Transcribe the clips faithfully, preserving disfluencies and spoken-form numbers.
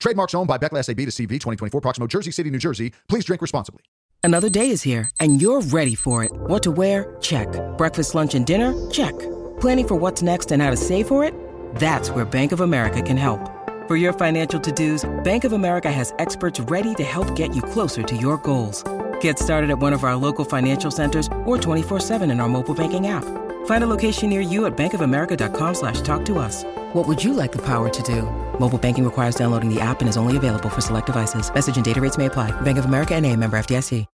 Trademarks owned by Beckles A B to C V twenty twenty-four, Proximo, Jersey City, New Jersey. Please drink responsibly. Another day is here, and you're ready for it. What to wear? Check. Breakfast, lunch, and dinner? Check. Planning for what's next and how to save for it? That's where Bank of America can help. For your financial to-dos, Bank of America has experts ready to help get you closer to your goals. Get started at one of our local financial centers or twenty-four seven in our mobile banking app. Find a location near you at bankofamerica.com slash talk to us. What would you like the power to do? Mobile banking requires downloading the app and is only available for select devices. Message and data rates may apply. Bank of America N A, member F D I C.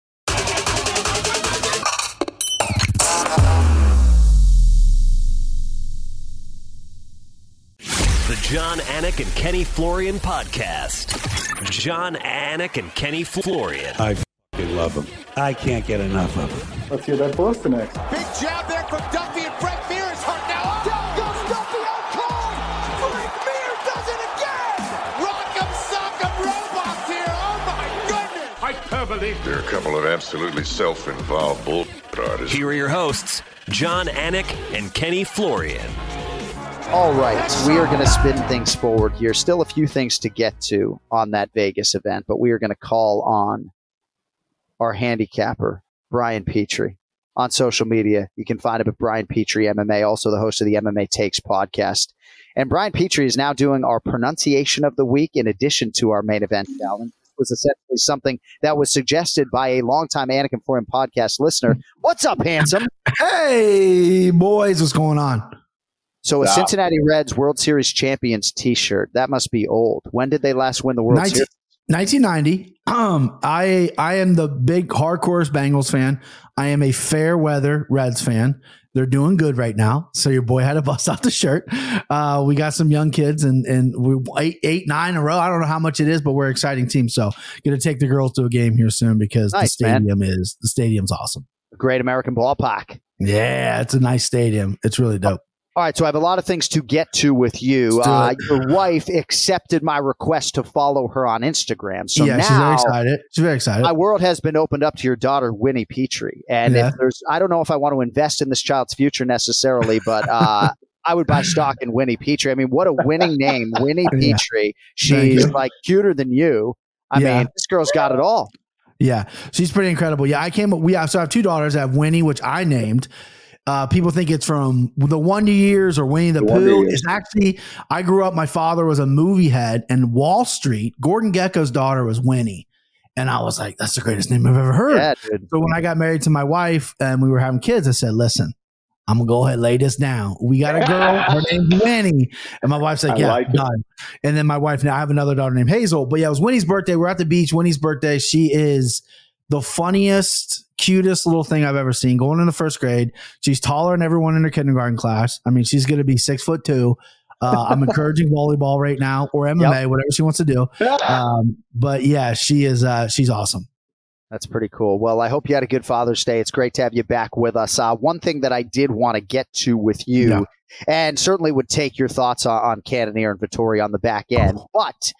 The John Anik and Kenny Florian podcast. John Anik and Kenny Florian. I f***ing love them. I can't get enough of them. Let's hear that Boston next. Big jab there from Duffy and Brett Beer is hurt now. Down goes Duffy on cold. Frank Beer does it again. Rock'em, sock'em robots here. Oh my goodness. Hyperbole. They're a couple of absolutely self-involved bull artists. Here are your hosts, John Anik and Kenny Florian. All right, we are going to spin things forward here. Still a few things to get to on that Vegas event, but we are going to call on our handicapper, Brian Petrie. On social media, you can find him at Brian Petrie M M A, also the host of the M M A Takes podcast. And Brian Petrie is now doing our pronunciation of the week in addition to our main event challenge. It was essentially something that was suggested by a longtime Anik and Florian podcast listener. What's up, handsome? Hey, boys, what's going on? So a wow. Cincinnati Reds World Series champions T-shirt. That must be old. When did they last win the World nineteen, Series? nineteen ninety. Um, I I am the big hardcore Bengals fan. I am a fair weather Reds fan. They're doing good right now. So your boy had to bust out the shirt. Uh, we got some young kids, and and we eight eight nine in a row. I don't know how much it is, but we're an exciting team. So gonna take the girls to a game here soon because nice, the stadium man. is the stadium's awesome. Great American Ballpark. Yeah, it's a nice stadium. It's really dope. Oh. All right, so I have a lot of things to get to with you. Uh, your wife accepted my request to follow her on Instagram. So yeah, now, she's very excited. She's very excited. My world has been opened up to your daughter, Winnie Petrie. And yeah. if there's, I don't know if I want to invest in this child's future necessarily, but uh, I would buy stock in Winnie Petrie. I mean, what a winning name, Winnie Petrie. Yeah. She's like cuter than you. I yeah. mean, this girl's got it all. Yeah, she's pretty incredible. Yeah, I came up. We have, so I have two daughters. I have Winnie, which I named. Uh, people think it's from the Wonder Years or Winnie the, the Pooh. It's actually, I grew up, my father was a movie head, and Wall Street, Gordon Gekko's daughter was Winnie. And I was like, that's the greatest name I've ever heard. Yeah, so when I got married to my wife and we were having kids, I said, listen, I'm going to go ahead and lay this down. We got a girl. Her name's Winnie. And my wife's like, yeah, like done. And then my wife, now I have another daughter named Hazel. But yeah, it was Winnie's birthday. We're at the beach. Winnie's birthday. She is the funniest, cutest little thing I've ever seen. Going into first grade, she's taller than everyone in her kindergarten class. I mean, she's going to be six foot two. Uh, I'm encouraging volleyball right now or M M A, yep. whatever she wants to do. Um, but yeah, she is. Uh, she's awesome. That's pretty cool. Well, I hope you had a good Father's Day. It's great to have you back with us. Uh, one thing that I did want to get to with you, yeah. and certainly would take your thoughts on, on Cannonier and Vettori on the back end, but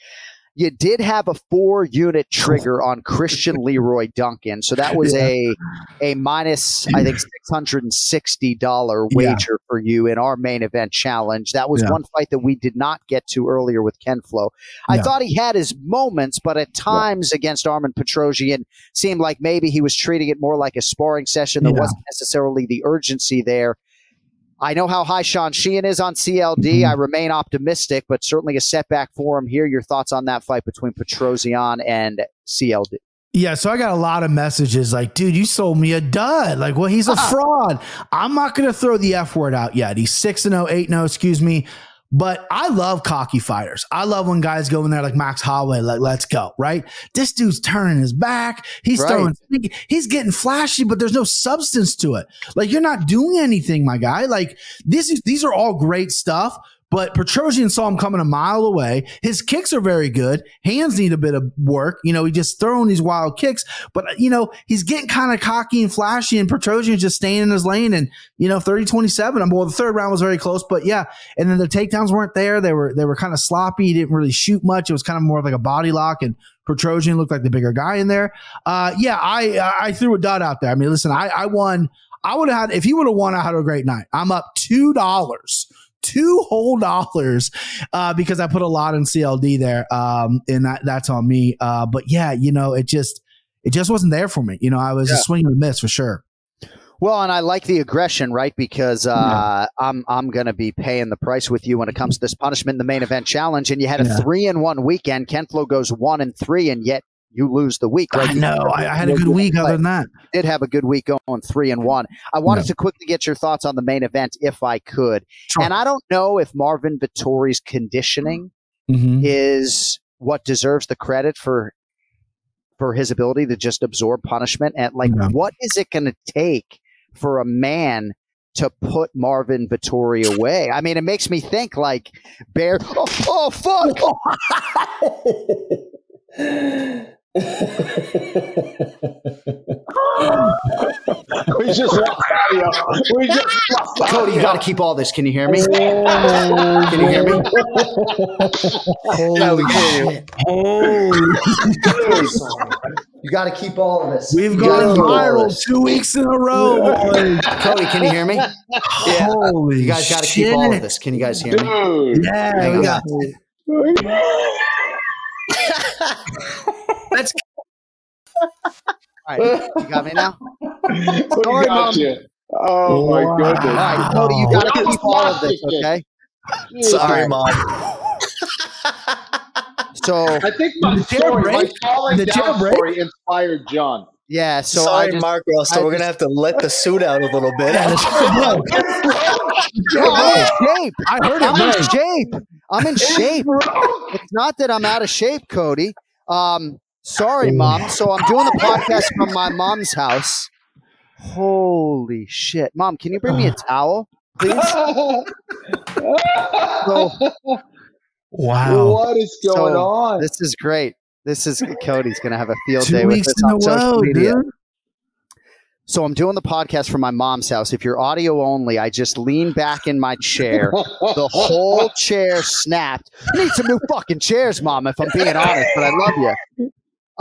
you did have a four-unit trigger on Christian Leroy Duncan, so that was yeah. a a minus, I think, six hundred sixty dollars wager yeah. for you in our main event challenge. That was yeah. one fight that we did not get to earlier with Ken Flo. I yeah. thought he had his moments, but at times yeah. against Armen Petrosyan, seemed like maybe he was treating it more like a sparring session. There yeah. wasn't necessarily the urgency there. I know how high Sean Sheehan is on C L D. Mm-hmm. I remain optimistic, but certainly a setback for him here. Your thoughts on that fight between Petrosyan and C L D? Yeah, so I got a lot of messages like, dude, you sold me a dud. Like, well, he's a uh-huh. fraud. I'm not going to throw the F word out yet. He's six and oh, eight and oh, excuse me. But I love cocky fighters. I love when guys go in there like Max Holloway, like, let's go, right? This dude's turning his back. He's right. throwing, he's getting flashy, but there's no substance to it. Like, you're not doing anything, my guy. Like, this is, these are all great stuff. But Petrosyan saw him coming a mile away. His kicks are very good. Hands need a bit of work. You know, he just throwing these wild kicks. But, you know, he's getting kind of cocky and flashy, and Petrosyan's just staying in his lane. And, you know, thirty twenty-seven. I'm well, the third round was very close. But, yeah, and then the takedowns weren't there. They were they were kind of sloppy. He didn't really shoot much. It was kind of more of like a body lock, and Petrosyan looked like the bigger guy in there. Uh, yeah, I I threw a dud out there. I mean, listen, I, I won. I would have had, if he would have won, I had a great night. I'm up two dollars, two whole dollars, uh, because I put a lot in C L D there. Um, and that, that's on me. Uh, but yeah, you know, it just, it just wasn't there for me. You know, I was yeah. a swing and a miss for sure. Well, and I like the aggression, right? Because uh, yeah. I'm I'm going to be paying the price with you when it comes to this punishment in the main event challenge. And you had a yeah. three in one weekend. Ken Flo goes one and three, and yet you lose the week. Right? I know. You, I, I had a good week other than that. You did have a good week going three and one. I wanted yeah. to quickly get your thoughts on the main event if I could. Sure. And I don't know if Marvin Vettori's conditioning mm-hmm. is what deserves the credit for for his ability to just absorb punishment. And like, yeah. what is it going to take for a man to put Marvin Vettori away? I mean, it makes me think like Bear. Oh, oh fuck. we just lost audio. We just lost audio. Cody, you got to keep all this. Can you hear me? Can you hear me? Holy shit. You got to keep all of this. We've gone viral two weeks in a row. Cody, can you hear me? Yeah. Holy You guys got to keep all of this. Can you guys hear me? Dude. Yeah, we got it. That's all right. You got me now? Sorry, Mom. Oh, my wow. goodness. All right, Cody, you got to keep all of this, okay? Sorry, Mom. So I think my story, my falling down story inspired John. Yeah, so sorry, just, Mark Russell. Just, we're gonna have to let the suit out a little bit. I'm in shape. I heard it. I'm in shape. I'm in shape. It's not that I'm out of shape, Cody. Um, sorry, Mom. So I'm doing the podcast from my mom's house. Holy shit, Mom! Can you bring me a towel, please? So, wow, what is going so, on? This is great. This is Cody's going to have a field Two day with this on social row, media. Dude. So I'm doing the podcast from my mom's house. If you're audio only, I just lean back in my chair. The whole chair snapped. I need some new fucking chairs, Mom, if I'm being honest, but I love you.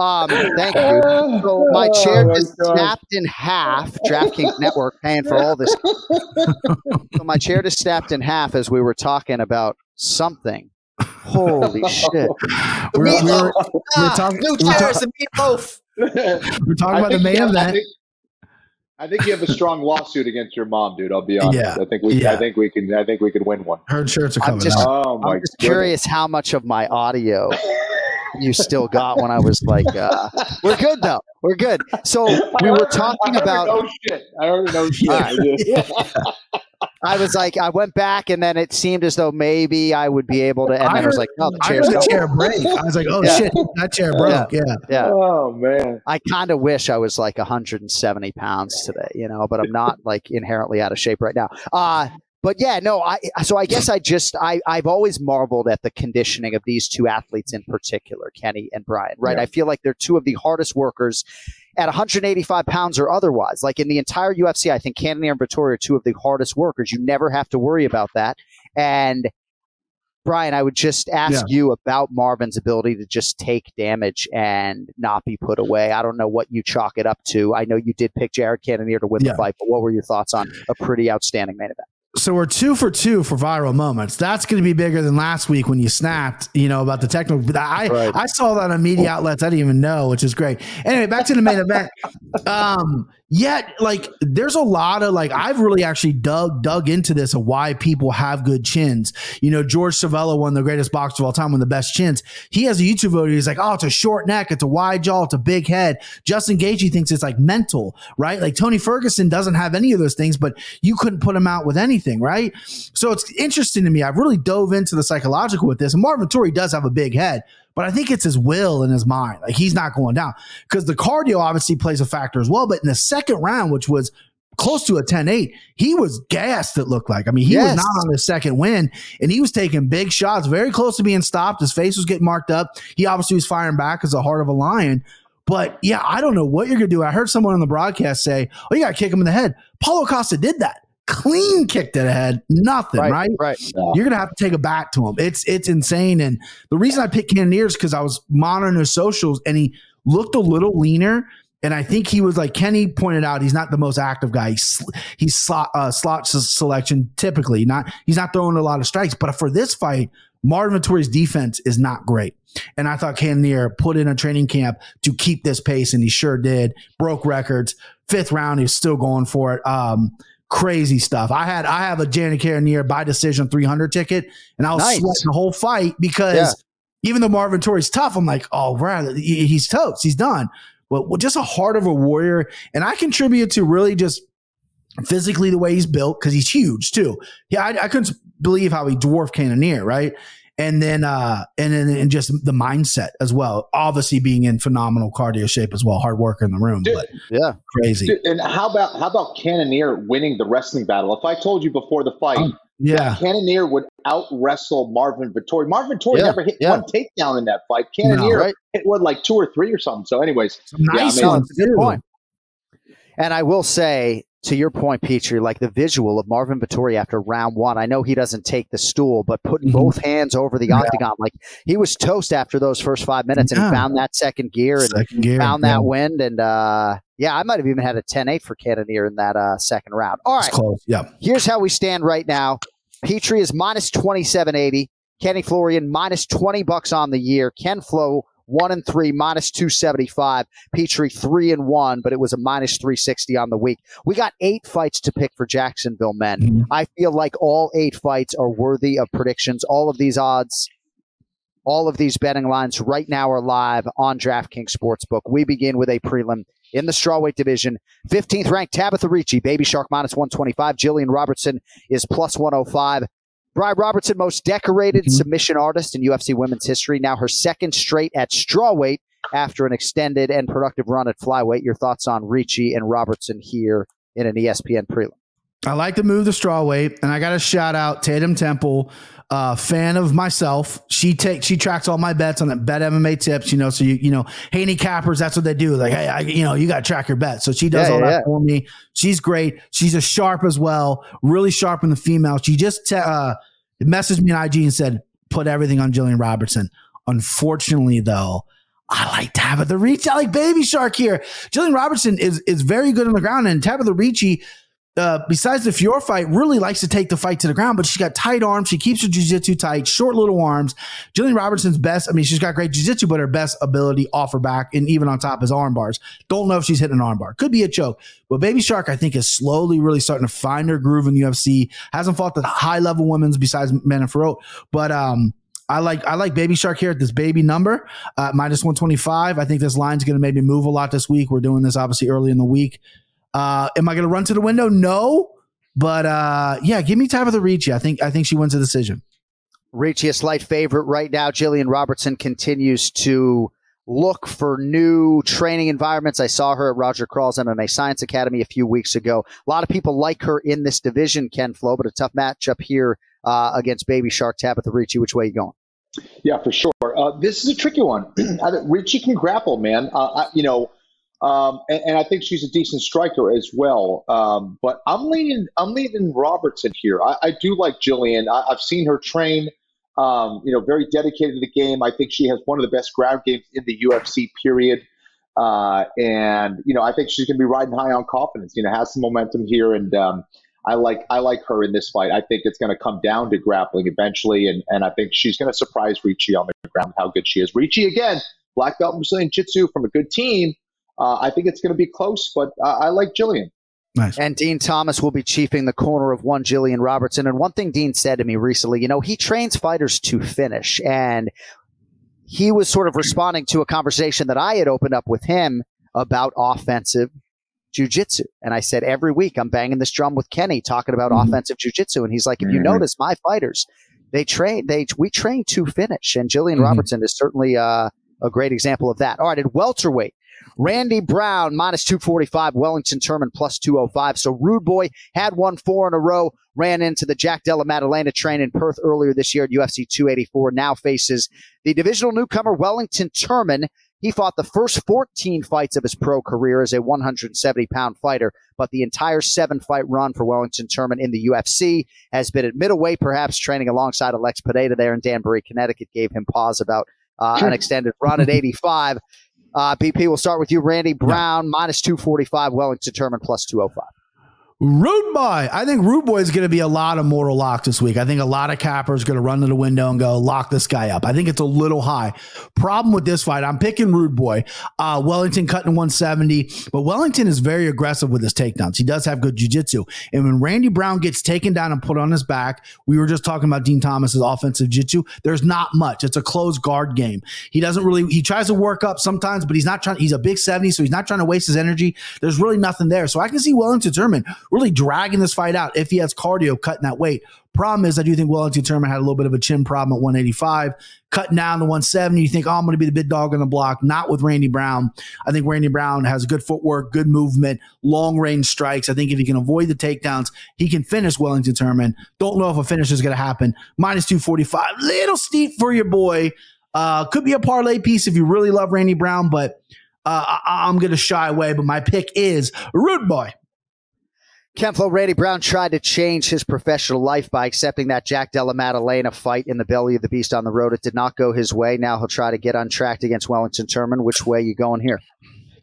Um, thank you. So my chair oh, just God. snapped in half. DraftKings Network paying for all this. So my chair just snapped in half as we were talking about something. Holy shit. We're, we're, we're, we're talking, New we're chairs ta- and meatloaf. We're talking about the main event. I think, I think you have a strong lawsuit against your mom, dude. I'll be honest. Yeah. I think we yeah. I think we can I think we could win one. Her insurance are coming I'm just, out. Oh, my I'm just curious how much of my audio you still got when I was like uh, we're good though. We're good. So we were talking I about oh shit. I don't know shit. Right. Yeah. I was like, I went back, and then it seemed as though maybe I would be able to. And I, heard, I was like, oh, the chair's going. chair break. I was like, oh yeah. shit, that chair broke. Yeah, yeah. yeah. Oh man. I kind of wish I was like one hundred seventy pounds today, you know, but I'm not like inherently out of shape right now. Uh but yeah, no. I so I guess I just I I've always marveled at the conditioning of these two athletes in particular, Kenny and Brian. Right? Yeah. I feel like they're two of the hardest workers. At one hundred eighty-five pounds or otherwise, like in the entire U F C, I think Cannonier and Vettori are two of the hardest workers. You never have to worry about that. And Brian, I would just ask yeah. you about Marvin's ability to just take damage and not be put away. I don't know what you chalk it up to. I know you did pick Jared Cannonier to win yeah. the fight, but what were your thoughts on a pretty outstanding main event? So we're two for two for viral moments. That's going to be bigger than last week when you snapped, you know, about the technical. But I, right. I saw that on media outlets. I didn't even know, which is great. Anyway, back to the main event. Um, yet, like, there's a lot of, like, I've really actually dug dug into this of why people have good chins. You know, George Cervelo, one of the greatest boxers of all time, one of the best chins. He has a YouTube video. He's like, oh, it's a short neck. It's a wide jaw. It's a big head. Justin Gaethje thinks it's, like, mental, right? Like, Tony Ferguson doesn't have any of those things, but you couldn't put him out with anything. Thing, right? So it's interesting to me. I've really dove into the psychological with this. And Marvin Vettori does have a big head, but I think it's his will and his mind. Like he's not going down because the cardio obviously plays a factor as well. But in the second round, which was close to a ten eight. He was gassed, it looked like. I mean, he yes. was not on his second win, and he was taking big shots, very close to being stopped. His face was getting marked up. He obviously was firing back as the heart of a lion. But, yeah, I don't know what you're going to do. I heard someone on the broadcast say, oh, you got to kick him in the head. Paulo Costa did that. Clean kicked it ahead. Nothing, right? Right. right. Yeah. You're going to have to take a bat to him. It's it's insane. And the reason I picked Cannonier is because I was monitoring his socials, and he looked a little leaner. And I think he was, like Kenny pointed out, he's not the most active guy. He's, he's slot, uh, slot selection typically. Not He's not throwing a lot of strikes. But for this fight, Marvin Vettori's defense is not great. And I thought Cannonier put in a training camp to keep this pace, and he sure did. Broke records. Fifth round, he was still going for it. Um, crazy stuff. I had I have a Jared Cannonier by decision three hundred ticket, and I was nice. sweating the whole fight because yeah. even though Marvin Vettori's tough, I'm like, oh, right, he's toast. He's done. But just a heart of a warrior. And I contribute to really just physically the way he's built because he's huge too. Yeah, I, I couldn't believe how he dwarfed Cannonier, right? And then uh, and then and just the mindset as well. Obviously being in phenomenal cardio shape as well. Hard worker in the room. Dude, but yeah, crazy. Dude, and how about how about Cannonier winning the wrestling battle? If I told you before the fight um, yeah. that Cannonier would out-wrestle Marvin Vettori. Marvin Vettori yeah, never hit yeah. one takedown in that fight. Cannonier no, right? hit one like two or three or something. So anyways. Nice yeah, I mean, one. Good point. And I will say, to your point, Petrie, like the visual of Marvin Vettori after round one, I know he doesn't take the stool, but putting mm-hmm. both hands over the yeah. octagon, like he was toast after those first five minutes yeah. and he found that second gear and second gear, found that yeah. wind. And uh, yeah, I might have even had a ten eight for Cannonier in that uh, second round. All right. Close. Yeah. Here's how we stand right now. Petrie is minus twenty-seven eighty. Kenny Florian, minus twenty bucks on the year. Ken Flo, one and three, minus two seventy-five. Petrie, three and one, but it was a minus three sixty on the week. We got eight fights to pick for Jacksonville men. Mm-hmm. I feel like all eight fights are worthy of predictions. All of these odds, all of these betting lines right now are live on DraftKings Sportsbook. We begin with a prelim in the strawweight division. fifteenth ranked Tabitha Ricci, Baby Shark, minus one twenty-five. Jillian Robertson is plus one oh five. Brian Robertson, most decorated mm-hmm. submission artist in U F C women's history. Now her second straight at strawweight after an extended and productive run at flyweight. Your thoughts on Ricci and Robertson here in an E S P N prelim? I like to move the strawweight, and I got to shout out Tatum Temple, uh, fan of myself. She takes, she tracks all my bets on that Bet M M A tips, you know. So you, you know, handicappers, that's what they do. Like, hey, I, you know, you got to track your bet. So she does yeah, all yeah, that yeah. for me. She's great. She's a sharp as well, really sharp in the female. She just te- uh, messaged me on I G and said, put everything on Jillian Robertson. Unfortunately, though, I like Tabitha Ricci. I like Baby Shark here. Jillian Robertson is is very good on the ground, and Tabitha Ricci, Uh, besides the Fior fight, really likes to take the fight to the ground, but she's got tight arms. She keeps her jiu-jitsu tight, short little arms. Jillian Robertson's best, I mean, she's got great jiu-jitsu, but her best ability off her back and even on top is arm bars. Don't know if she's hitting an arm bar. Could be a choke. But Baby Shark, I think, is slowly really starting to find her groove in the U F C. Hasn't fought the high-level women's besides Manafort. But um, I like I like Baby Shark here at this baby number, uh, minus one twenty-five. I think this line's going to maybe move a lot this week. We're doing this, obviously, early in the week. Uh, am I going to run to the window? No, but uh, yeah, give me Tabitha Ricci. I think I think she wins the decision. Ricci a slight favorite right now. Jillian Robertson continues to look for new training environments. I saw her at Roger Crawl's M M A Science Academy a few weeks ago. A lot of people like her in this division, Ken Flo, but a tough matchup here uh, against Baby Shark. Tabitha Ricci, which way are you going? Yeah, for sure. Uh, this is a tricky one. Ricci can grapple, man. Uh, I, you know. Um, and, and I think she's a decent striker as well. Um, but I'm leaning, I'm leaning Robertson here. I, I do like Jillian. I, I've seen her train, um, you know, very dedicated to the game. I think she has one of the best ground games in the U F C period. Uh, and, you know, I think she's going to be riding high on confidence, you know, has some momentum here. And um, I like, I like her in this fight. I think it's going to come down to grappling eventually. And, and I think she's going to surprise Ricci on the ground, how good she is. Ricci, again, black belt Brazilian Jiu-Jitsu from a good team. Uh, I think it's going to be close, but uh, I like Jillian. Nice. And Dean Thomas will be chiefing the corner of one Jillian Robertson. And one thing Dean said to me recently, you know, he trains fighters to finish. And he was sort of responding to a conversation that I had opened up with him about offensive jiu-jitsu. And I said, every week I'm banging this drum with Kenny talking about mm-hmm. offensive jiu-jitsu. And he's like, if you mm-hmm. notice my fighters, they train, they, we train to finish. And Jillian mm-hmm. Robertson is certainly uh, a great example of that. All right. At welterweight, Randy Brown, minus two forty-five. Wellington Turman, plus two oh five. So Rude Boy had won four in a row, ran into the Jack Della Maddalena train in Perth earlier this year at U F C two eighty-four. Now faces the divisional newcomer Wellington Turman. He fought the first fourteen fights of his pro career as a one hundred seventy pound fighter, but the entire seven-fight run for Wellington Turman in the U F C has been at middleweight, perhaps training alongside Alex Pineda there in Danbury, Connecticut. Gave him pause about uh, an extended run at eighty-five. Uh, B P, we'll start with you. Randy Brown, yeah. minus two forty-five, Wellington Turman, plus two oh five. Rude Boy. I think Rude Boy is going to be a lot of mortal lock this week. I think a lot of cappers going to run to the window and go lock this guy up. I think it's a little high. Problem with this fight, I'm picking Rude Boy. Uh, Wellington cutting one seventy, but Wellington is very aggressive with his takedowns. He does have good jiu-jitsu. And when Randy Brown gets taken down and put on his back, we were just talking about Dean Thomas's offensive jiu-jitsu. There's not much. It's a closed guard game. He doesn't really, he tries to work up sometimes, but he's not trying, he's a big seventy, so he's not trying to waste his energy. There's really nothing there. So I can see Wellington Turman really dragging this fight out if he has cardio cutting that weight. Problem is, I do think Wellington Turman had a little bit of a chin problem at one eighty-five. Cutting down to one seventy, you think, oh, I'm going to be the big dog on the block. Not with Randy Brown. I think Randy Brown has good footwork, good movement, long-range strikes. I think if he can avoid the takedowns, he can finish Wellington Turman. Don't know if a finish is going to happen. minus two forty-five. Little steep for your boy. Uh, could be a parlay piece if you really love Randy Brown, but uh, I- I'm going to shy away. But my pick is Rude Boy. Kenflo, Randy Brown tried to change his professional life by accepting that Jack Della Maddalena fight in the belly of the beast on the road. It did not go his way. Now he'll try to get untracked against Wellington Turman. Which way you going here?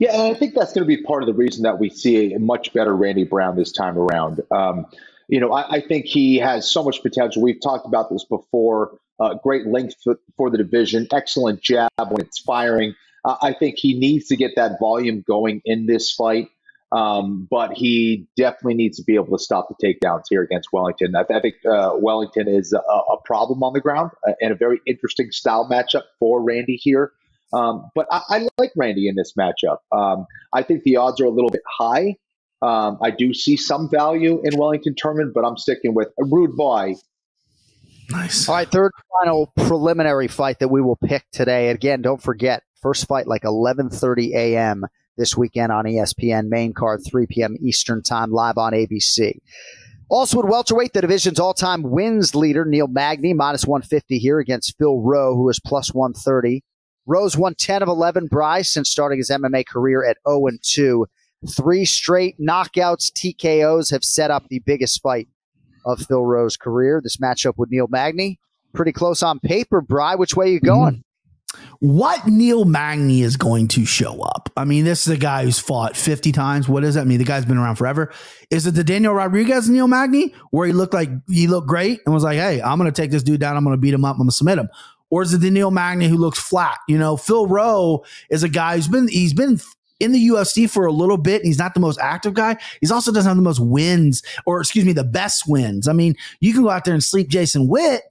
Yeah, and I think that's going to be part of the reason that we see a much better Randy Brown this time around. Um, you know, I, I think he has so much potential. We've talked about this before. Uh, great length for, for the division. Excellent jab when it's firing. Uh, I think he needs to get that volume going in this fight. Um, but he definitely needs to be able to stop the takedowns here against Wellington. I, th- I think uh, Wellington is a, a problem on the ground uh, and a very interesting style matchup for Randy here. Um, but I, I like Randy in this matchup. Um, I think the odds are a little bit high. Um, I do see some value in Wellington Turman, but I'm sticking with a Rude Boy. Nice. All right, third final preliminary fight that we will pick today. Again, don't forget, first fight like eleven thirty a.m. this weekend on E S P N, main card, three p.m. Eastern time, live on A B C. Also at welterweight, the division's all-time wins leader, Neil Magny, minus one fifty here against Phil Rowe, who is plus one thirty. Rowe's won ten of eleven buys since starting his M M A career at oh and two. Three straight knockouts, T K Os have set up the biggest fight of Phil Rowe's career. This matchup with Neil Magny, pretty close on paper, Bry. Which way are you going? Mm-hmm. What Neil Magny is going to show up. I mean, this is a guy who's fought fifty times. What does that mean? The guy's been around forever. Is it the Daniel Rodriguez Neil Magny where he looked like he looked great and was like, hey, I'm going to take this dude down. I'm going to beat him up. I'm going to submit him. Or is it the Neil Magny who looks flat? You know, Phil Rowe is a guy who's been, he's been in the U F C for a little bit. And he's not the most active guy. He's also doesn't have the most wins or excuse me, the best wins. I mean, you can go out there and sleep Jason Witt.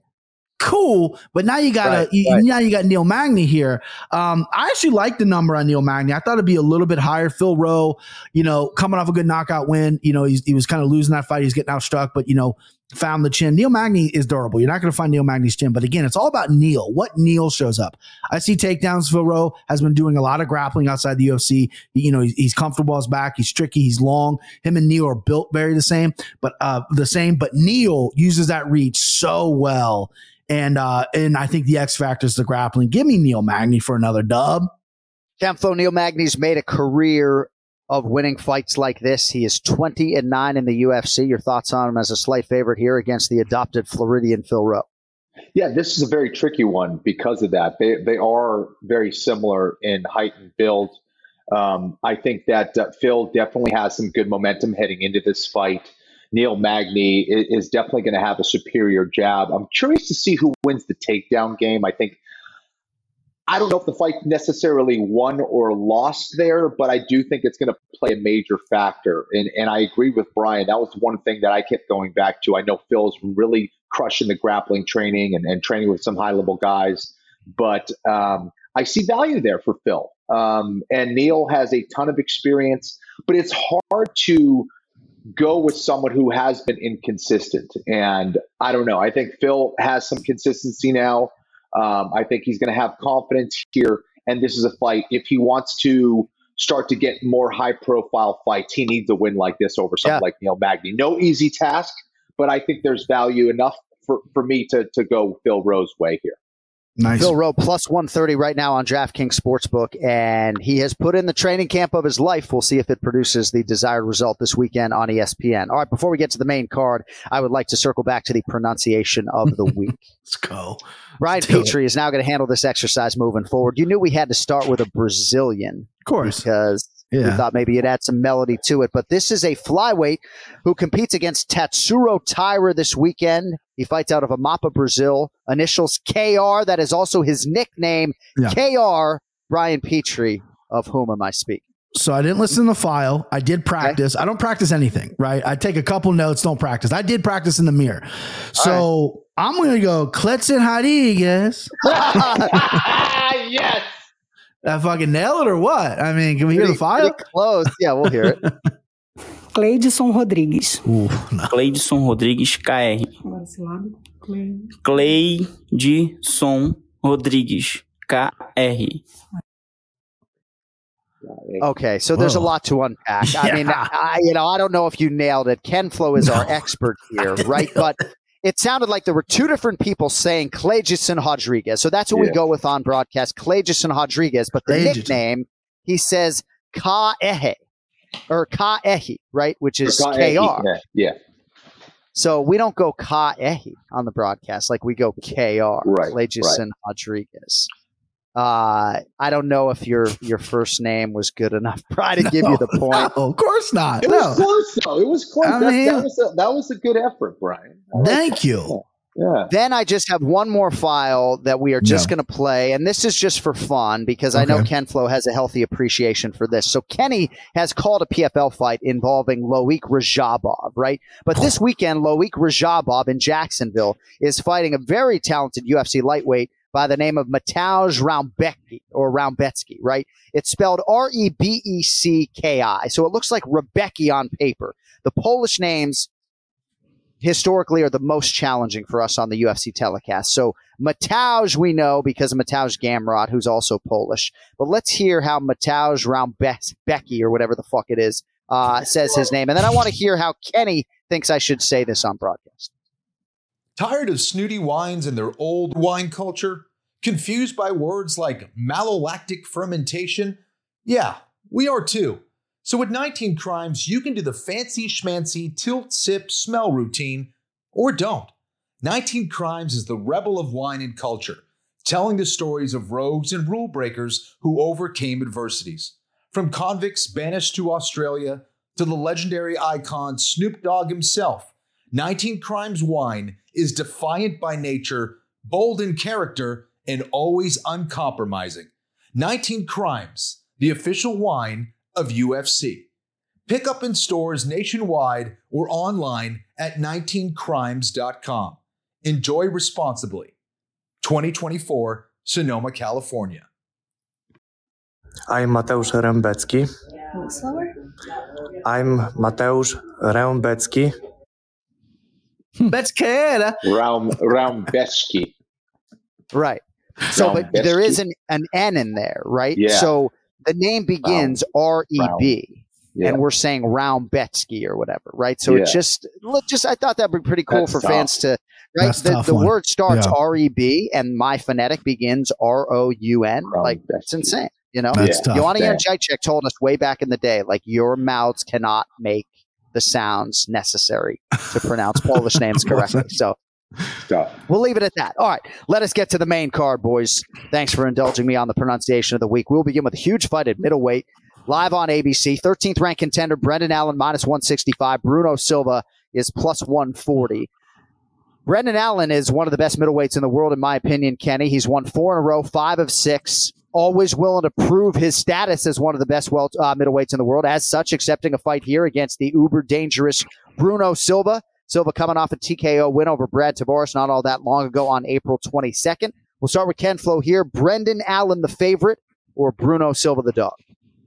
Cool, but now you got right, a, right. now you got Neil Magny here. Um, I actually like the number on Neil Magny. I thought it'd be a little bit higher. Phil Rowe, you know, coming off a good knockout win, you know, he's, he was kind of losing that fight. He's getting outstruck, but you know, found the chin. Neil Magny is durable. You're not going to find Neil Magny's chin, but again, it's all about Neil. What Neil shows up. I see takedowns. Phil Rowe has been doing a lot of grappling outside the U F C. You know, he's, he's comfortable on his back. He's tricky. He's long. Him and Neil are built very the same, but uh, the same. But Neil uses that reach so well. And uh, and I think the X factor is the grappling. Give me Neil Magny for another dub. Kenflo, Neil Magny's made a career of winning fights like this. He is twenty and nine in the U F C. Your thoughts on him as a slight favorite here against the adopted Floridian Phil Rowe? Yeah, this is a very tricky one because of that. They they are very similar in height and build. Um, I think that uh, Phil definitely has some good momentum heading into this fight. Neil Magny is definitely going to have a superior jab. I'm curious to see who wins the takedown game. I think I don't know if the fight necessarily won or lost there, but I do think it's going to play a major factor. And and I agree with Brian. That was one thing that I kept going back to. I know Phil's really crushing the grappling training and, and training with some high-level guys, but um, I see value there for Phil. Um, and Neil has a ton of experience, but it's hard to go with someone who has been inconsistent. And I don't know. I think Phil has some consistency now. Um, I think he's going to have confidence here. And this is a fight. If he wants to start to get more high-profile fights, he needs a win like this over something yeah. like Neil Magny. No easy task, but I think there's value enough for, for me to to go Phil Rowe's way here. Nice. Phil Rowe plus one thirty right now on DraftKings Sportsbook, and he has put in the training camp of his life. We'll see if it produces the desired result this weekend on E S P N. All right, before we get to the main card, I would like to circle back to the pronunciation of the week. Let's go. Brian Petrie is now going to handle this exercise moving forward. You knew we had to start with a Brazilian. Of course. Because yeah. we thought maybe it add some melody to it. But this is a flyweight who competes against Tatsuro Taira this weekend. He fights out of Amapa, Brazil. Initials K R. That is also his nickname. Yeah. K R, Brian Petrie, of whom am I speaking? So I didn't listen to the file. I did practice. Okay. I don't practice anything, right? I take a couple notes, don't practice. I did practice in the mirror. So right. I'm going to go Kleydson Rodrigues. Yes. I fucking nailed it or what? I mean, can we pretty, hear the file? Close. Yeah, we'll hear it. Kleydson Rodrigues. Ooh, no. Kleydson Rodrigues K R. Kleydson Rodrigues K R. Okay, so there's Whoa. a lot to unpack. Yeah. I mean, I, you know, I don't know if you nailed it. Ken Flo is no. our expert here, right? But it sounded like there were two different people saying Kleydson Rodrigues. So that's what yeah. we go with on broadcast, Kleydson Rodrigues. But the Kleydson. nickname, he says K R, or K R, right? Which is K R. Yeah. yeah. So we don't go K R on the broadcast. Like we go K R, right. Kleydson Rodrigues. Uh, I don't know if your your first name was good enough. Try to no, give you the point. No, of course not. It no. was close, though. It was close. I mean, that, that, was a, that was a good effort, Brian. Like thank that. you. Yeah. Then I just have one more file that we are just yeah. going to play, and this is just for fun because okay. I know Ken Flo has a healthy appreciation for this. So Kenny has called a P F L fight involving Loic Rajabov, right? But this weekend, Loic Rajabov in Jacksonville is fighting a very talented U F C lightweight by the name of Mateusz Rębecki, or Rębecki, right? It's spelled R E B E C K I. So it looks like Rebecki on paper. The Polish names historically are the most challenging for us on the U F C telecast. So Mateusz we know because of Mateusz Gamrot, who's also Polish. But let's hear how Mateusz Rębecki, or whatever the fuck it is, uh, says his name. And then I want to hear how Kenny thinks I should say this on broadcast. Tired of snooty wines and their old wine culture? Confused by words like malolactic fermentation? Yeah, we are too. So with nineteen Crimes, you can do the fancy schmancy tilt, sip, smell routine, or don't. nineteen Crimes is the rebel of wine and culture, telling the stories of rogues and rule breakers who overcame adversities. From convicts banished to Australia to the legendary icon Snoop Dogg himself, nineteen Crimes wine is defiant by nature, bold in character, and always uncompromising. nineteen Crimes, the official wine of U F C. Pick up in stores nationwide or online at nineteen crimes dot com. Enjoy responsibly. twenty twenty-four, Sonoma, California. I'm Mateusz Rębecki. Slower. I'm Mateusz Rębecki. Betskera. Raum Rębecki. Right. So but there is an, an N in there, right? Yeah. So the name begins R E B. And we're saying Rębecki or whatever, right? So yeah. it's just look just I thought that'd be pretty cool That's for tough. fans to right. That's the the one. word starts yeah. R E B and my phonetic begins R O U N. Like that's insane. You know? That's yeah. Joanna Jędrzejczyk told us way back in the day, like your mouths cannot make the sounds necessary to pronounce Polish names correctly. So we'll leave it at that. All right. Let us get to the main card, boys. Thanks for indulging me on the pronunciation of the week. We'll begin with a huge fight at middleweight live on A B C. thirteenth ranked contender Brendan Allen minus one sixty-five. Bruno Silva is plus one forty. Brendan Allen is one of the best middleweights in the world, in my opinion, Kenny. He's won four in a row, five of six. Always willing to prove his status as one of the best wel- uh, middleweights in the world. As such, accepting a fight here against the uber-dangerous Bruno Silva. Silva coming off a T K O win over Brad Tavares not all that long ago on April twenty-second. We'll start with Ken Flo here. Brendan Allen, the favorite, or Bruno Silva, the dog?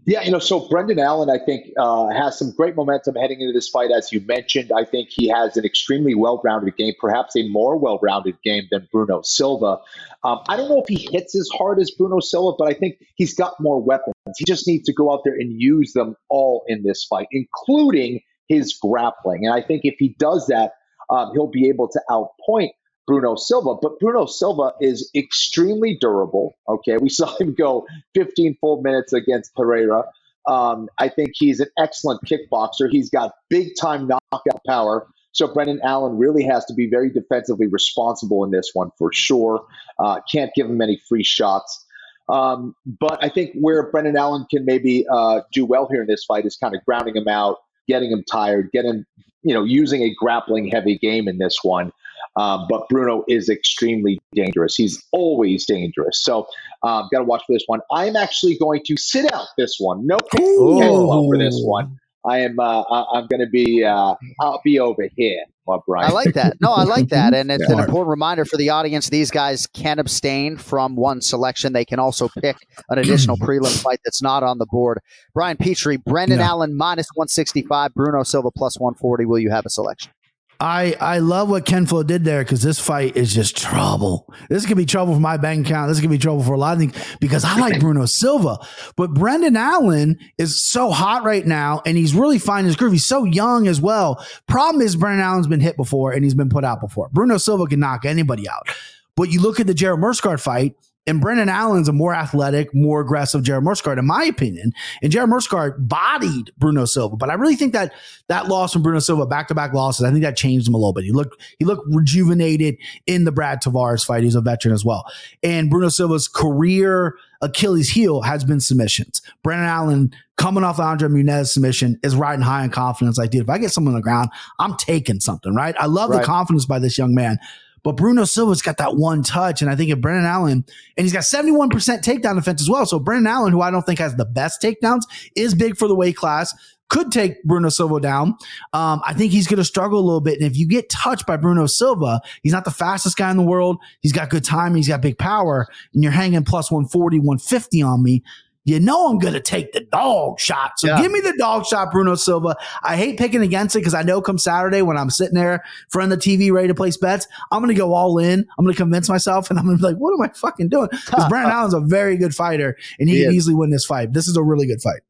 Yeah, you know, so Brendan Allen, I think, uh, has some great momentum heading into this fight, as you mentioned. I think he has an extremely well-rounded game, perhaps a more well-rounded game than Bruno Silva. Um, I don't know if he hits as hard as Bruno Silva, but I think he's got more weapons. weapons. He just needs to go out there and use them all in this fight, including his grappling. And I think if he does that, um, he'll be able to outpoint Bruno Silva. But Bruno Silva is extremely durable. Okay, we saw him go fifteen full minutes against Pereira. Um, I think he's an excellent kickboxer. He's got big-time knockout power. So Brendan Allen really has to be very defensively responsible in this one for sure. Uh, can't give him any free shots. Um, but I think where Brendan Allen can maybe uh, do well here in this fight is kind of grounding him out, getting him tired, getting, you know, using a grappling heavy game in this one. Um, but Bruno is extremely dangerous. He's always dangerous. So um, got to watch for this one. I'm actually going to sit out this one. No Canelo for this one. I am. Uh, I'm going to be. Uh, I'll be over here, my Brian. I like that. No, I like that, and it's yeah. an important reminder for the audience. These guys can abstain from one selection. They can also pick an additional prelim fight that's not on the board. Brian Petrie, Brendan yeah. Allen minus one sixty-five, Bruno Silva plus one forty. Will you have a selection? I, I love what Ken Flo did there, because this fight is just trouble. This could be trouble for my bank account. This could be trouble for a lot of things, because I like Bruno Silva. But Brendan Allen is so hot right now, and he's really finding his groove. He's so young as well. Problem is, Brendan Allen's been hit before, and he's been put out before. Bruno Silva can knock anybody out. But you look at the Jared Meerschaert fight, and Brendan Allen's a more athletic, more aggressive Jared Meerschaert, in my opinion. And Jared Meerschaert bodied Bruno Silva. But I really think that that loss from Bruno Silva, back-to-back losses, I think that changed him a little bit. He looked he looked rejuvenated in the Brad Tavares fight. He's a veteran as well. And Bruno Silva's career Achilles heel has been submissions. Brendan Allen, coming off Andre Munez's submission, is riding high in confidence. Like, dude, if I get someone on the ground, I'm taking something, right? I love right. the confidence by this young man. But Bruno Silva's got that one touch, and I think if Brendan Allen, and he's got seventy-one percent takedown defense as well, so Brendan Allen, who I don't think has the best takedowns, is big for the weight class, could take Bruno Silva down. Um, I think he's going to struggle a little bit, and if you get touched by Bruno Silva, he's not the fastest guy in the world, he's got good timing, he's got big power, and you're hanging plus one forty, one fifty on me. You know I'm going to take the dog shot. So yeah. give me the dog shot, Bruno Silva. I hate picking against it, because I know come Saturday when I'm sitting there in front of the T V ready to place bets, I'm going to go all in. I'm going to convince myself, and I'm going to be like, what am I fucking doing? Because Brendan Allen's a very good fighter, and he, he can easily win this fight. This is a really good fight.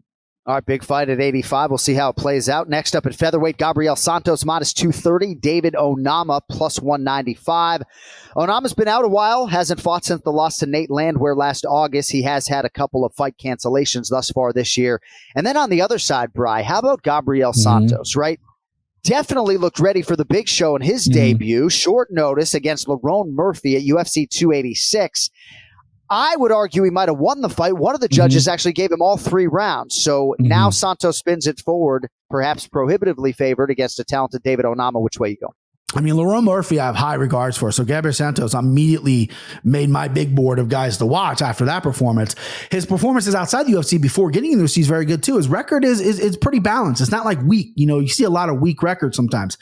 All right, big fight at eighty-five. We'll see how it plays out. Next up at featherweight, Gabriel Santos minus two thirty, David Onama plus one ninety-five. Onama's been out a while, hasn't fought since the loss to Nate Landwehr last August. He has had a couple of fight cancellations thus far this year. And then on the other side, Bri, how about Gabriel mm-hmm. Santos, right? Definitely looked ready for the big show in his mm-hmm. debut, short notice against Lerone Murphy at U F C two eighty-six. I would argue he might have won the fight. One of the judges mm-hmm. actually gave him all three rounds. So mm-hmm. now Santos spins it forward, perhaps prohibitively favored against a talented David Onama. Which way you go? I mean, Lerone Murphy, I have high regards for. So Gabriel Santos immediately made my big board of guys to watch after that performance. His performances outside the U F C before getting in the U F C is very good too. His record is, is, is pretty balanced. It's not like weak. You know, you see a lot of weak records sometimes.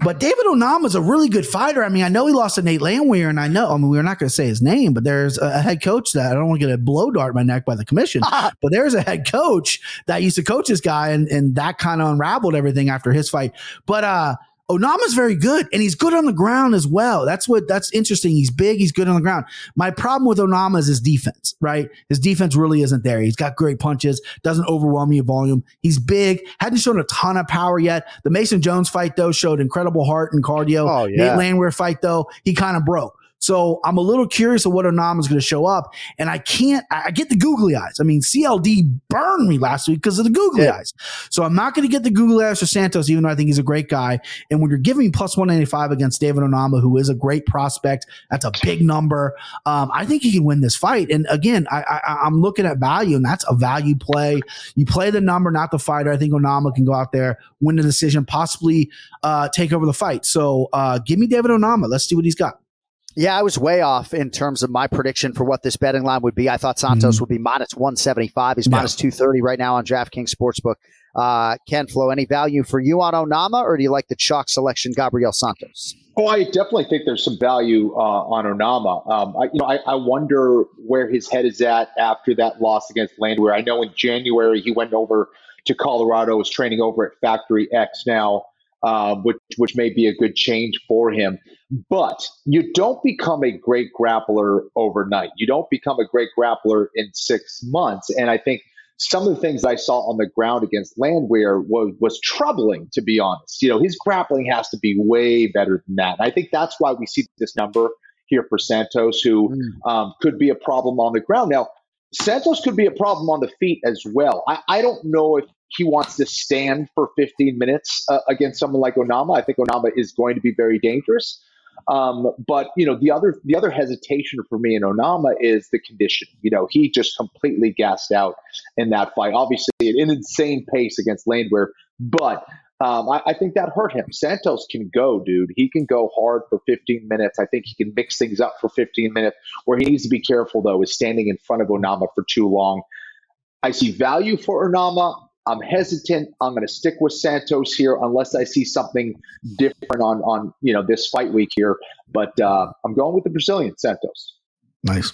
But David Onama is a really good fighter. I mean, I know he lost to Nate Landwehr, and I know, I mean, we're not going to say his name, but there's a head coach that, I don't want to get a blow dart in my neck by the commission, but there's a head coach that used to coach this guy, and, and that kind of unraveled everything after his fight. But, uh, Onama's very good, and he's good on the ground as well. That's what that's interesting. He's big. He's good on the ground. My problem with Onama is his defense, right? His defense really isn't there. He's got great punches, doesn't overwhelm you in volume. He's big, hadn't shown a ton of power yet. The Mason Jones fight, though, showed incredible heart and cardio. Oh, yeah. Nate Landwehr fight, though, he kind of broke. So I'm a little curious of what Onama is going to show up. And I can't, I get the googly eyes. I mean, C L D burned me last week because of the googly yeah. eyes. So I'm not going to get the googly eyes for Santos, even though I think he's a great guy. And when you're giving me plus one ninety-five against David Onama, who is a great prospect, that's a big number. Um, I think he can win this fight. And again, I, I, I'm looking at value, and that's a value play. You play the number, not the fighter. I think Onama can go out there, win the decision, possibly uh, take over the fight. So uh, give me David Onama. Let's see what he's got. Yeah, I was way off in terms of my prediction for what this betting line would be. I thought Santos mm-hmm. would be minus one seventy-five. He's yeah. minus two thirty right now on DraftKings Sportsbook. Uh, Ken Flo, any value for you on Onama, or do you like the chalk selection, Gabriel Santos? Oh, I definitely think there's some value uh, on Onama. Um, I, you know, I, I wonder where his head is at after that loss against Landwehr. I know in January he went over to Colorado, was training over at Factory X now. Uh, which which may be a good change for him. But you don't become a great grappler overnight. You don't become a great grappler in six months. And I think some of the things I saw on the ground against Landwehr was, was troubling, to be honest. You know, his grappling has to be way better than that. And I think that's why we see this number here for Santos, who mm. um, could be a problem on the ground. Now, Santos could be a problem on the feet as well. I, I don't know if he wants to stand for fifteen minutes uh, against someone like Onama. I think Onama is going to be very dangerous. Um, but, you know, the other the other hesitation for me in Onama is the condition. You know, he just completely gassed out in that fight. Obviously, an insane pace against Landwehr, but um, I, I think that hurt him. Santos can go, dude. He can go hard for fifteen minutes. I think he can mix things up for fifteen minutes. Where he needs to be careful, though, is standing in front of Onama for too long. I see value for Onama. I'm hesitant. I'm going to stick with Santos here unless I see something different on, on you know, this fight week here. But uh, I'm going with the Brazilian, Santos. Nice.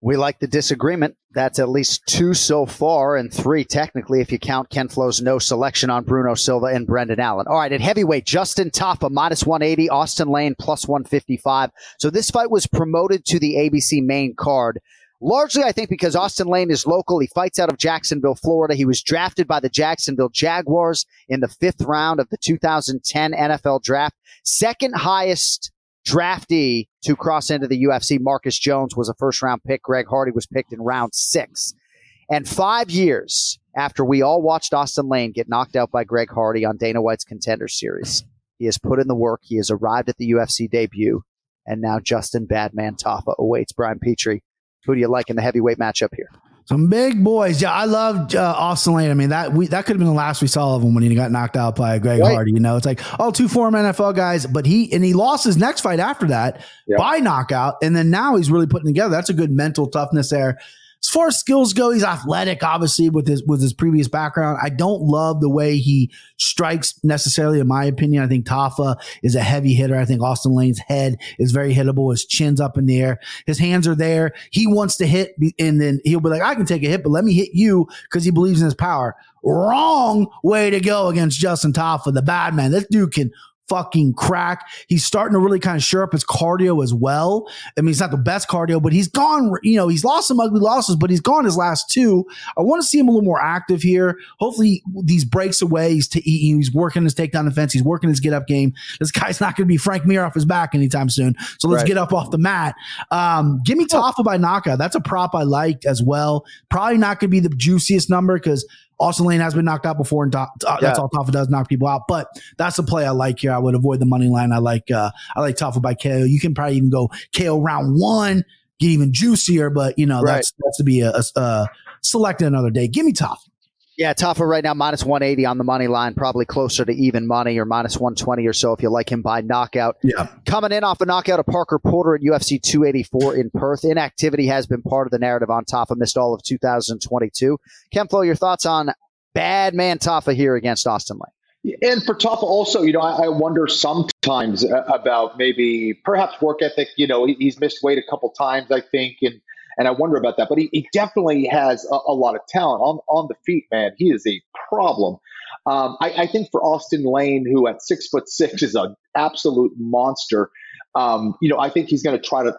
We like the disagreement. That's at least two so far, and three technically if you count Ken Flo's no selection on Bruno Silva and Brendan Allen. All right, at heavyweight, Justin Tafa, minus one eighty, Austen Lane, plus one fifty-five. So this fight was promoted to the A B C main card. Largely, I think, because Austen Lane is local. He fights out of Jacksonville, Florida. He was drafted by the Jacksonville Jaguars in the fifth round of the two thousand ten N F L draft. Second highest draftee to cross into the U F C. Marcus Jones was a first-round pick. Greg Hardy was picked in round six. And five years after we all watched Austen Lane get knocked out by Greg Hardy on Dana White's Contender Series, he has put in the work. He has arrived at the U F C debut. And now Justin Badman Tafa awaits Brian Petrie. Who do you like in the heavyweight matchup here? Some big boys. Yeah, I loved uh, Austen Lane. I mean, that we, that could have been the last we saw of him when he got knocked out by Greg right. Hardy. You know, it's like, oh, two former N F L guys, but he, and he lost his next fight after that yep. by knockout. And then now he's really putting together. That's a good mental toughness there. As far as skills go, he's athletic, obviously, with his with his previous background. I don't love the way he strikes necessarily, in my opinion. I think Tafa is a heavy hitter. I think Austen Lane's head is very hittable. His chin's up in the air. His hands are there. He wants to hit, and then he'll be like, I can take a hit, but let me hit you, because he believes in his power. Wrong way to go against Justin Tafa, the bad man. This dude can fucking crack. He's starting to really kind of shore up his cardio as well. I mean, it's not the best cardio, but he's gone, you know, he's lost some ugly losses, but he's gone his last two. I want to see him a little more active here. Hopefully these breaks away. He's, t- he's working his takedown defense. He's working his get up game. This guy's not going to be Frank Mir off his back anytime soon. So let's right. get up off the mat. Um, give me Tafa by knockout. That's a prop I liked as well. Probably not going to be the juiciest number because Austen Lane has been knocked out before, and ta- ta- yeah. that's all Tafa does, knock people out. But that's the play I like here. I would avoid the money line. I like uh, I like Tafa by K O. You can probably even go K O round one, get even juicier. But you know right. that's that's to be a, a, a select another day. Give me Tafa. Yeah, Tafa right now minus one eighty on the money line, probably closer to even money or minus one twenty or so if you like him by knockout. Yeah. Coming in off a knockout of Parker Porter at U F C two eighty-four in Perth. Inactivity has been part of the narrative on Tafa, missed all of two thousand twenty-two. Ken Flo, your thoughts on bad man Tafa here against Austen Lane? And for Tafa also, you know, I, I wonder sometimes about maybe perhaps work ethic. You know, he's missed weight a couple times, I think, and And I wonder about that. But he, he definitely has a, a lot of talent on, on the feet, man. He is a problem. Um, I, I think for Austen Lane, who at six foot six is an absolute monster, um, you know, I think he's going to try to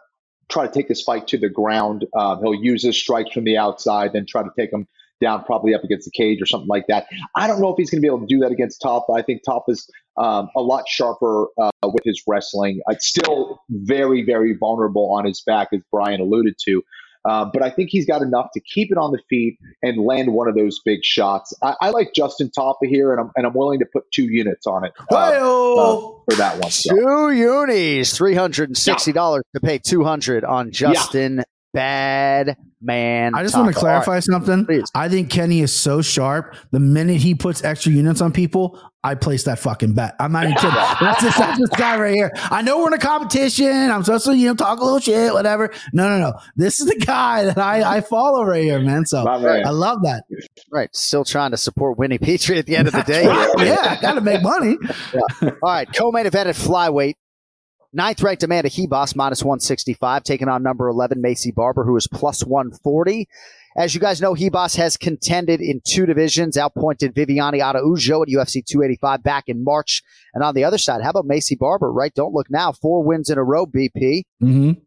try to take this fight to the ground. Um, he'll use his strikes from the outside, then try to take them down, probably up against the cage or something like that. I don't know if he's going to be able to do that against Tafa. I think Tafa is um, a lot sharper uh, with his wrestling. It's still very, very vulnerable on his back, as Brian alluded to. Uh, but I think he's got enough to keep it on the feet and land one of those big shots. I, I like Justin Tafa here, and I'm and I'm willing to put two units on it uh, uh, for that one. So. Two unis, three hundred and sixty dollars yeah. to pay two hundred on Justin yeah. Bad man. I just Tafa. want to clarify right. something. Please. I think Kenny is so sharp. The minute he puts extra units on people, I place that fucking bet. I'm not even kidding. That's this, that's this guy right here. I know we're in a competition. I'm supposed to, you know, talk a little shit, whatever. No, no, no. This is the guy that I, I follow right here, man. So man. I love that. Right. Still trying to support Winnie Petrie at the end of the day. Right. Yeah. I got to make money. Yeah. All right. Co-main event at flyweight. Ninth ranked Amanda Hebos, minus one sixty-five, taking on number eleven, Macy Barber, who is plus one forty. As you guys know, Hebos has contended in two divisions, outpointed Viviane Araújo at U F C two eighty-five back in March. And on the other side, how about Macy Barber, right? Don't look now. Four wins in a row, B P. Mm-hmm.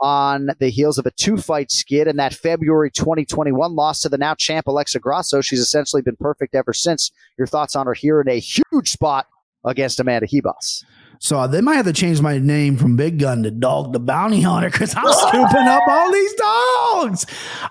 on the heels of a two-fight skid and that February twenty twenty-one loss to the now champ Alexa Grasso. She's essentially been perfect ever since. Your thoughts on her here in a huge spot against Amanda Hebos? So they might have to change my name from Big Gun to Dog the Bounty Hunter, because I'm scooping up all these dogs.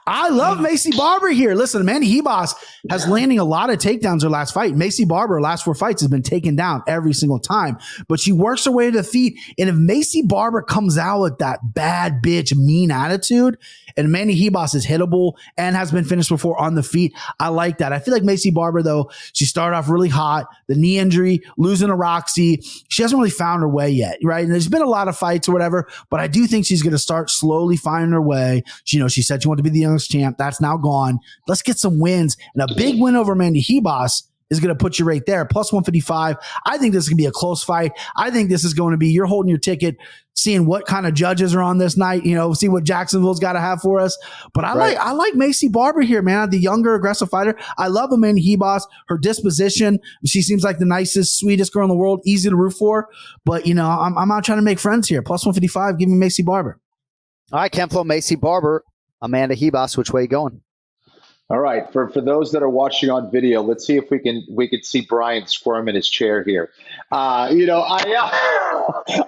I love Macy Barber here. Listen, Amanda Hebos has landing a lot of takedowns her last fight. Macy Barber, her last four fights, has been taken down every single time. But she works her way to the feet. And if Macy Barber comes out with that bad bitch, mean attitude, and Amanda Hebos is hittable and has been finished before on the feet, I like that. I feel like Macy Barber, though, she started off really hot. The knee injury, losing to Roxy. She hasn't really found her way yet, right? And there's been a lot of fights or whatever, but I do think she's going to start slowly finding her way. She, you know, she said she wanted to be the youngest champ. That's now gone. Let's get some wins. And a big win over Amanda Hebos is going to put you right there. plus one fifty-five. I think this is going to be a close fight. I think this is going to be, you're holding your ticket, seeing what kind of judges are on this night, you know, see what Jacksonville's got to have for us. But I right. like I like Macy Barber here, man, the younger, aggressive fighter. I love Amanda Hebos, her disposition. She seems like the nicest, sweetest girl in the world, easy to root for. But, you know, I'm, I'm out trying to make friends here. plus one fifty-five, give me Macy Barber. All right, Kenflo, Macy Barber, Amanda Hebos, which way you going? All right, for, for those that are watching on video, let's see if we can we can see Brian squirm in his chair here. Uh, you know, I uh,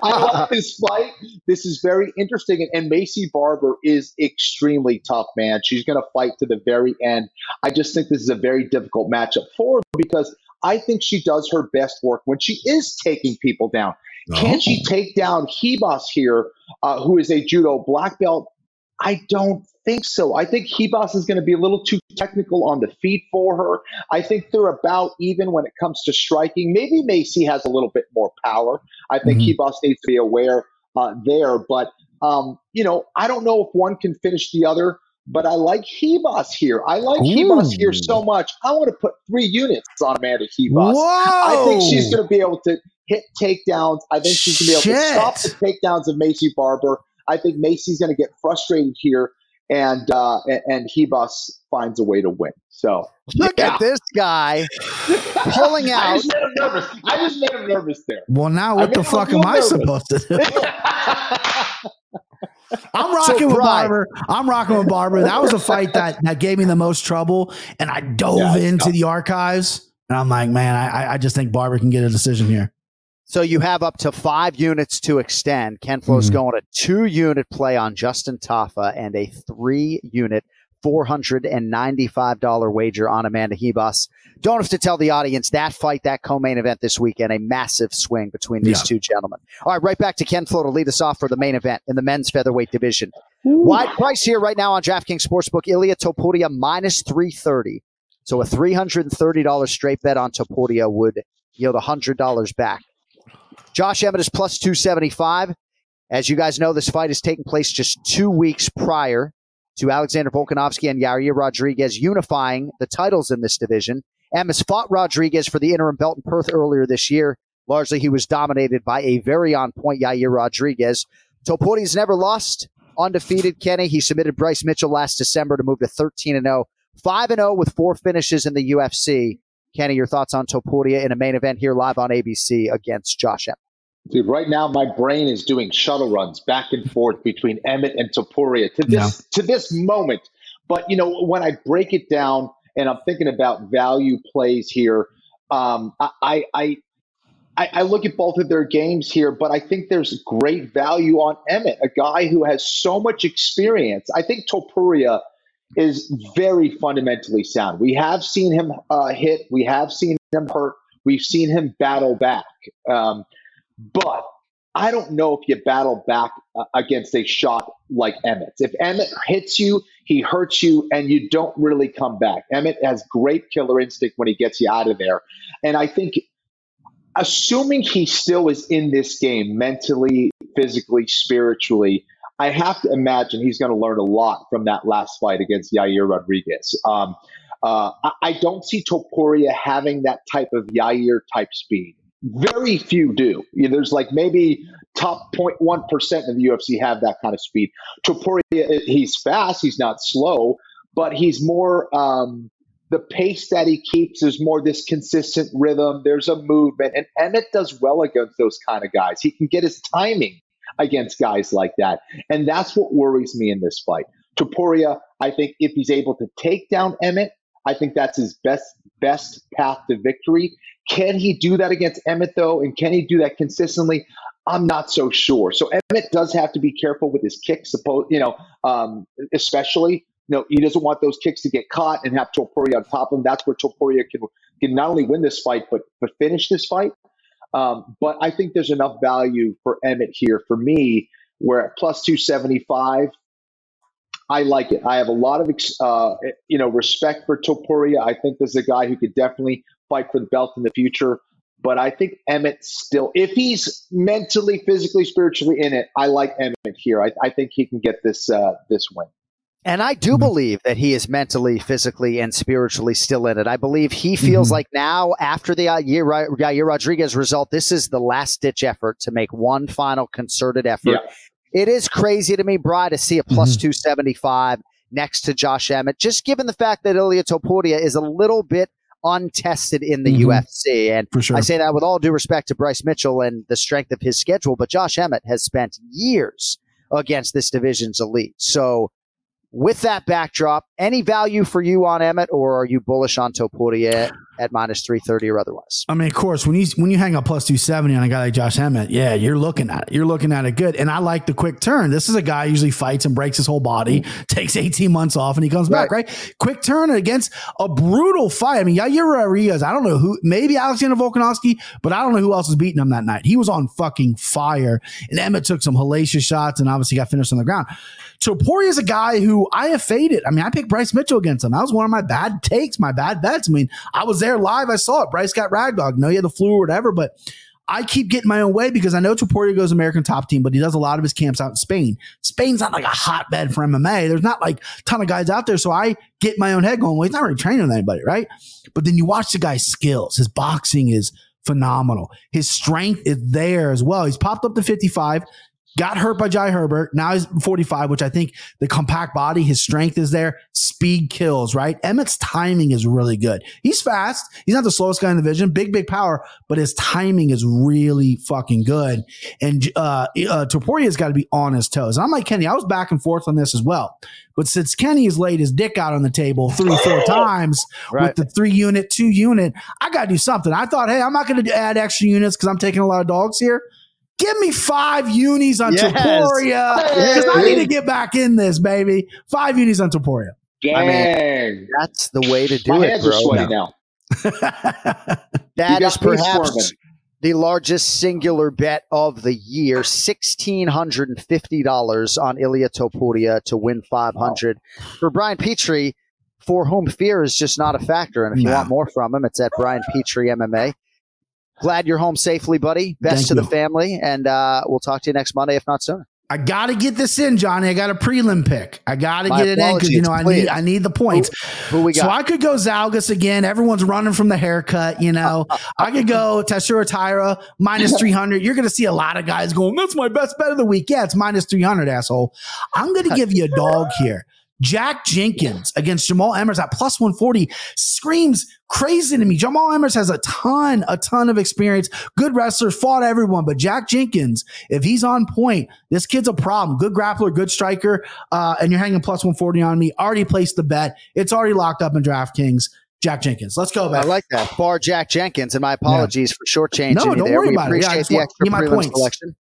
I love this fight. This is very interesting, and, and Macy Barber is extremely tough, man. She's going to fight to the very end. I just think this is a very difficult matchup for her because I think she does her best work when she is taking people down. Oh. Can she take down Hebos here, uh, who is a judo black belt? I don't think so. I think Hebos is going to be a little too technical on the feet for her. I think they're about even when it comes to striking. Maybe Macy has a little bit more power. I think mm-hmm. Hebos needs to be aware uh, there. But, um, you know, I don't know if one can finish the other, but I like Hebos here. I like Ooh. Hebos here so much. I want to put three units on Amanda Hebos. Whoa. I think she's going to be able to hit takedowns. I think she's going to be able to stop the takedowns of Macy Barber. I think Macy's going to get frustrated here, and uh, and Hebos finds a way to win. So look yeah. at this guy pulling out. I just made him nervous. I just made him nervous there. Well, now what I the fuck am nervous. I supposed to do? I'm rocking so with Barber. I'm rocking with Barber. That was a fight that, that gave me the most trouble, and I dove yeah, into tough. the archives, and I'm like, man, I, I just think Barber can get a decision here. So you have up to five units to extend. Ken Flo's mm-hmm. going a two-unit play on Justin Tafa and a three-unit four hundred ninety-five dollars wager on Amanda Hebos. Don't have to tell the audience that fight, that co-main event this weekend, a massive swing between these yeah. two gentlemen. All right, right back to Ken Flo to lead us off for the main event in the men's featherweight division. Ooh. Wide price here right now on DraftKings Sportsbook, Ilia Topuria minus three thirty. So a three hundred thirty dollars straight bet on Topuria would yield one hundred dollars back. Josh Emmett is plus two seventy-five. As you guys know, this fight is taking place just two weeks prior to Alexander Volkanovski and Yair Rodriguez unifying the titles in this division. Emmett's fought Rodriguez for the interim belt in Perth earlier this year. Largely, he was dominated by a very on-point Yair Rodriguez. Toporia's never lost. Undefeated, Kenny. He submitted Bryce Mitchell last December to move to thirteen and oh. five and oh with four finishes in the U F C. Kenny, your thoughts on Topuria in a main event here live on A B C against Josh Emmett. Dude, right now my brain is doing shuttle runs back and forth between Emmett and Topuria to this no. to this moment. But, you know, when I break it down and I'm thinking about value plays here, um, I, I I I look at both of their games here, but I think there's great value on Emmett, a guy who has so much experience. I think Topuria is very fundamentally sound. We have seen him uh, hit. We have seen him hurt. We've seen him battle back. Um, but I don't know if you battle back uh, against a shot like Emmett. If Emmett hits you, he hurts you, and you don't really come back. Emmett has great killer instinct when he gets you out of there. And I think, assuming he still is in this game mentally, physically, spiritually, I have to imagine he's going to learn a lot from that last fight against Yair Rodriguez. Um, uh, I, I don't see Topuria having that type of Yair-type speed. Very few do. You know, there's like maybe top zero point one percent of the U F C have that kind of speed. Topuria, he's fast. He's not slow. But he's more um, – the pace that he keeps is more this consistent rhythm. There's a movement. And Emmett does well against those kind of guys. He can get his timing. against guys like that. And that's what worries me in this fight. Topuria, I think if he's able to take down Emmett, I think that's his best best path to victory. Can he do that against Emmett, though? And can he do that consistently? I'm not so sure. So Emmett does have to be careful with his kicks, suppose, you know, um, especially. You know, he doesn't want those kicks to get caught and have Topuria on top of him. That's where Topuria can, can not only win this fight, but, but finish this fight. Um, but I think there's enough value for Emmett here. For me, we're at plus two seventy-five. I like it. I have a lot of, uh, you know, respect for Topuria. I think this is a guy who could definitely fight for the belt in the future. But I think Emmett still, if he's mentally, physically, spiritually in it, I like Emmett here. I, I think he can get this uh, this win. And I do believe that he is mentally, physically, and spiritually still in it. I believe he feels mm-hmm. like now, after the Yair Rodriguez result, this is the last-ditch effort to make one final concerted effort. Yeah. It is crazy to me, Bri, to see a plus mm-hmm. two seventy-five next to Josh Emmett, just given the fact that Ilia Topuria is a little bit untested in the mm-hmm. U F C. And for sure. I say that with all due respect to Bryce Mitchell and the strength of his schedule, but Josh Emmett has spent years against this division's elite. So with that backdrop, any value for you on Emmett, or are you bullish on Topuria at minus three thirty or otherwise? I mean, of course, when you when you hang up plus two seventy on a guy like Josh Emmett, yeah, you're looking at it. You're looking at it good. And I like the quick turn. This is a guy who usually fights and breaks his whole body, takes eighteen months off, and he comes right. back, right? Quick turn against a brutal fight. I mean, Yair Rodriguez, I don't know who, maybe Alexander Volkanovsky, but I don't know who else was beating him that night. He was on fucking fire. And Emmett took some hellacious shots and obviously got finished on the ground. Topuria is a guy who I have faded. I mean, I picked Bryce Mitchell against him. That was one of my bad takes, my bad bets. I mean, I was there live. I saw it. Bryce got ragdogged. No, he had the flu or whatever, but I keep getting my own way because I know Topuria goes American Top Team, but he does a lot of his camps out in Spain. Spain's not like a hotbed for M M A. There's not like a ton of guys out there. So I get my own head going, well, he's not really training with anybody, right? But then you watch the guy's skills. His boxing is phenomenal. His strength is there as well. He's popped up to fifty-five. Got hurt by Jai Herbert. Now he's forty-five, which I think the compact body, his strength is there. Speed kills, right? Emmett's timing is really good. He's fast. He's not the slowest guy in the division. Big, big power, but his timing is really fucking good. And uh, uh, Topuria's got to be on his toes. And I'm like Kenny. I was back and forth on this as well. But since Kenny has laid his dick out on the table three, four times right. with the three unit, two unit, I got to do something. I thought, hey, I'm not going to add extra units because I'm taking a lot of dogs here. Give me five unis on yes. Topuria because hey. I need to get back in this, baby. Five unis on Topuria. Dang. I mean, that's the way to do My it, hands bro. Are sweaty now. That is perhaps the largest singular bet of the year, one thousand six hundred fifty dollars on Ilia Topuria to win five hundred dollars. Wow. For Brian Petrie, for whom fear is just not a factor, and if no. you want more from him, it's at Brian Petrie M M A. Glad you're home safely, buddy. Best Thank to you. The family. And uh, we'll talk to you next Monday, if not sooner. I got to get this in, Johnny. I got a prelim pick. I got to get it in because, you know, I please. need I need the points. Who, who we got? So I could go Zalgas again. Everyone's running from the haircut, you know. Uh, uh, I could go Tatsuro Taira, minus three hundred. You're going to see a lot of guys going, that's my best bet of the week. Yeah, it's minus three hundred, asshole. I'm going to give you a dog here. Jack Jenkins against Jamal Emers at plus one forty screams crazy to me. Jamal Emers has a ton, a ton of experience. Good wrestler, fought everyone. But Jack Jenkins, if he's on point, this kid's a problem. Good grappler, good striker. Uh, and you're hanging plus one forty on me. Already placed the bet. It's already locked up in DraftKings. Jack Jenkins. Let's go, man. I like that. Bar Jack Jenkins. And my apologies yeah. for shortchanging no, you there. No, don't worry we about it. Yeah, I just want to get my points. Selection.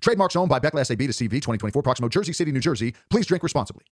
Trademarks owned by Beck Class A B to C V twenty twenty-four, Proximo, Jersey City, New Jersey. Please drink responsibly.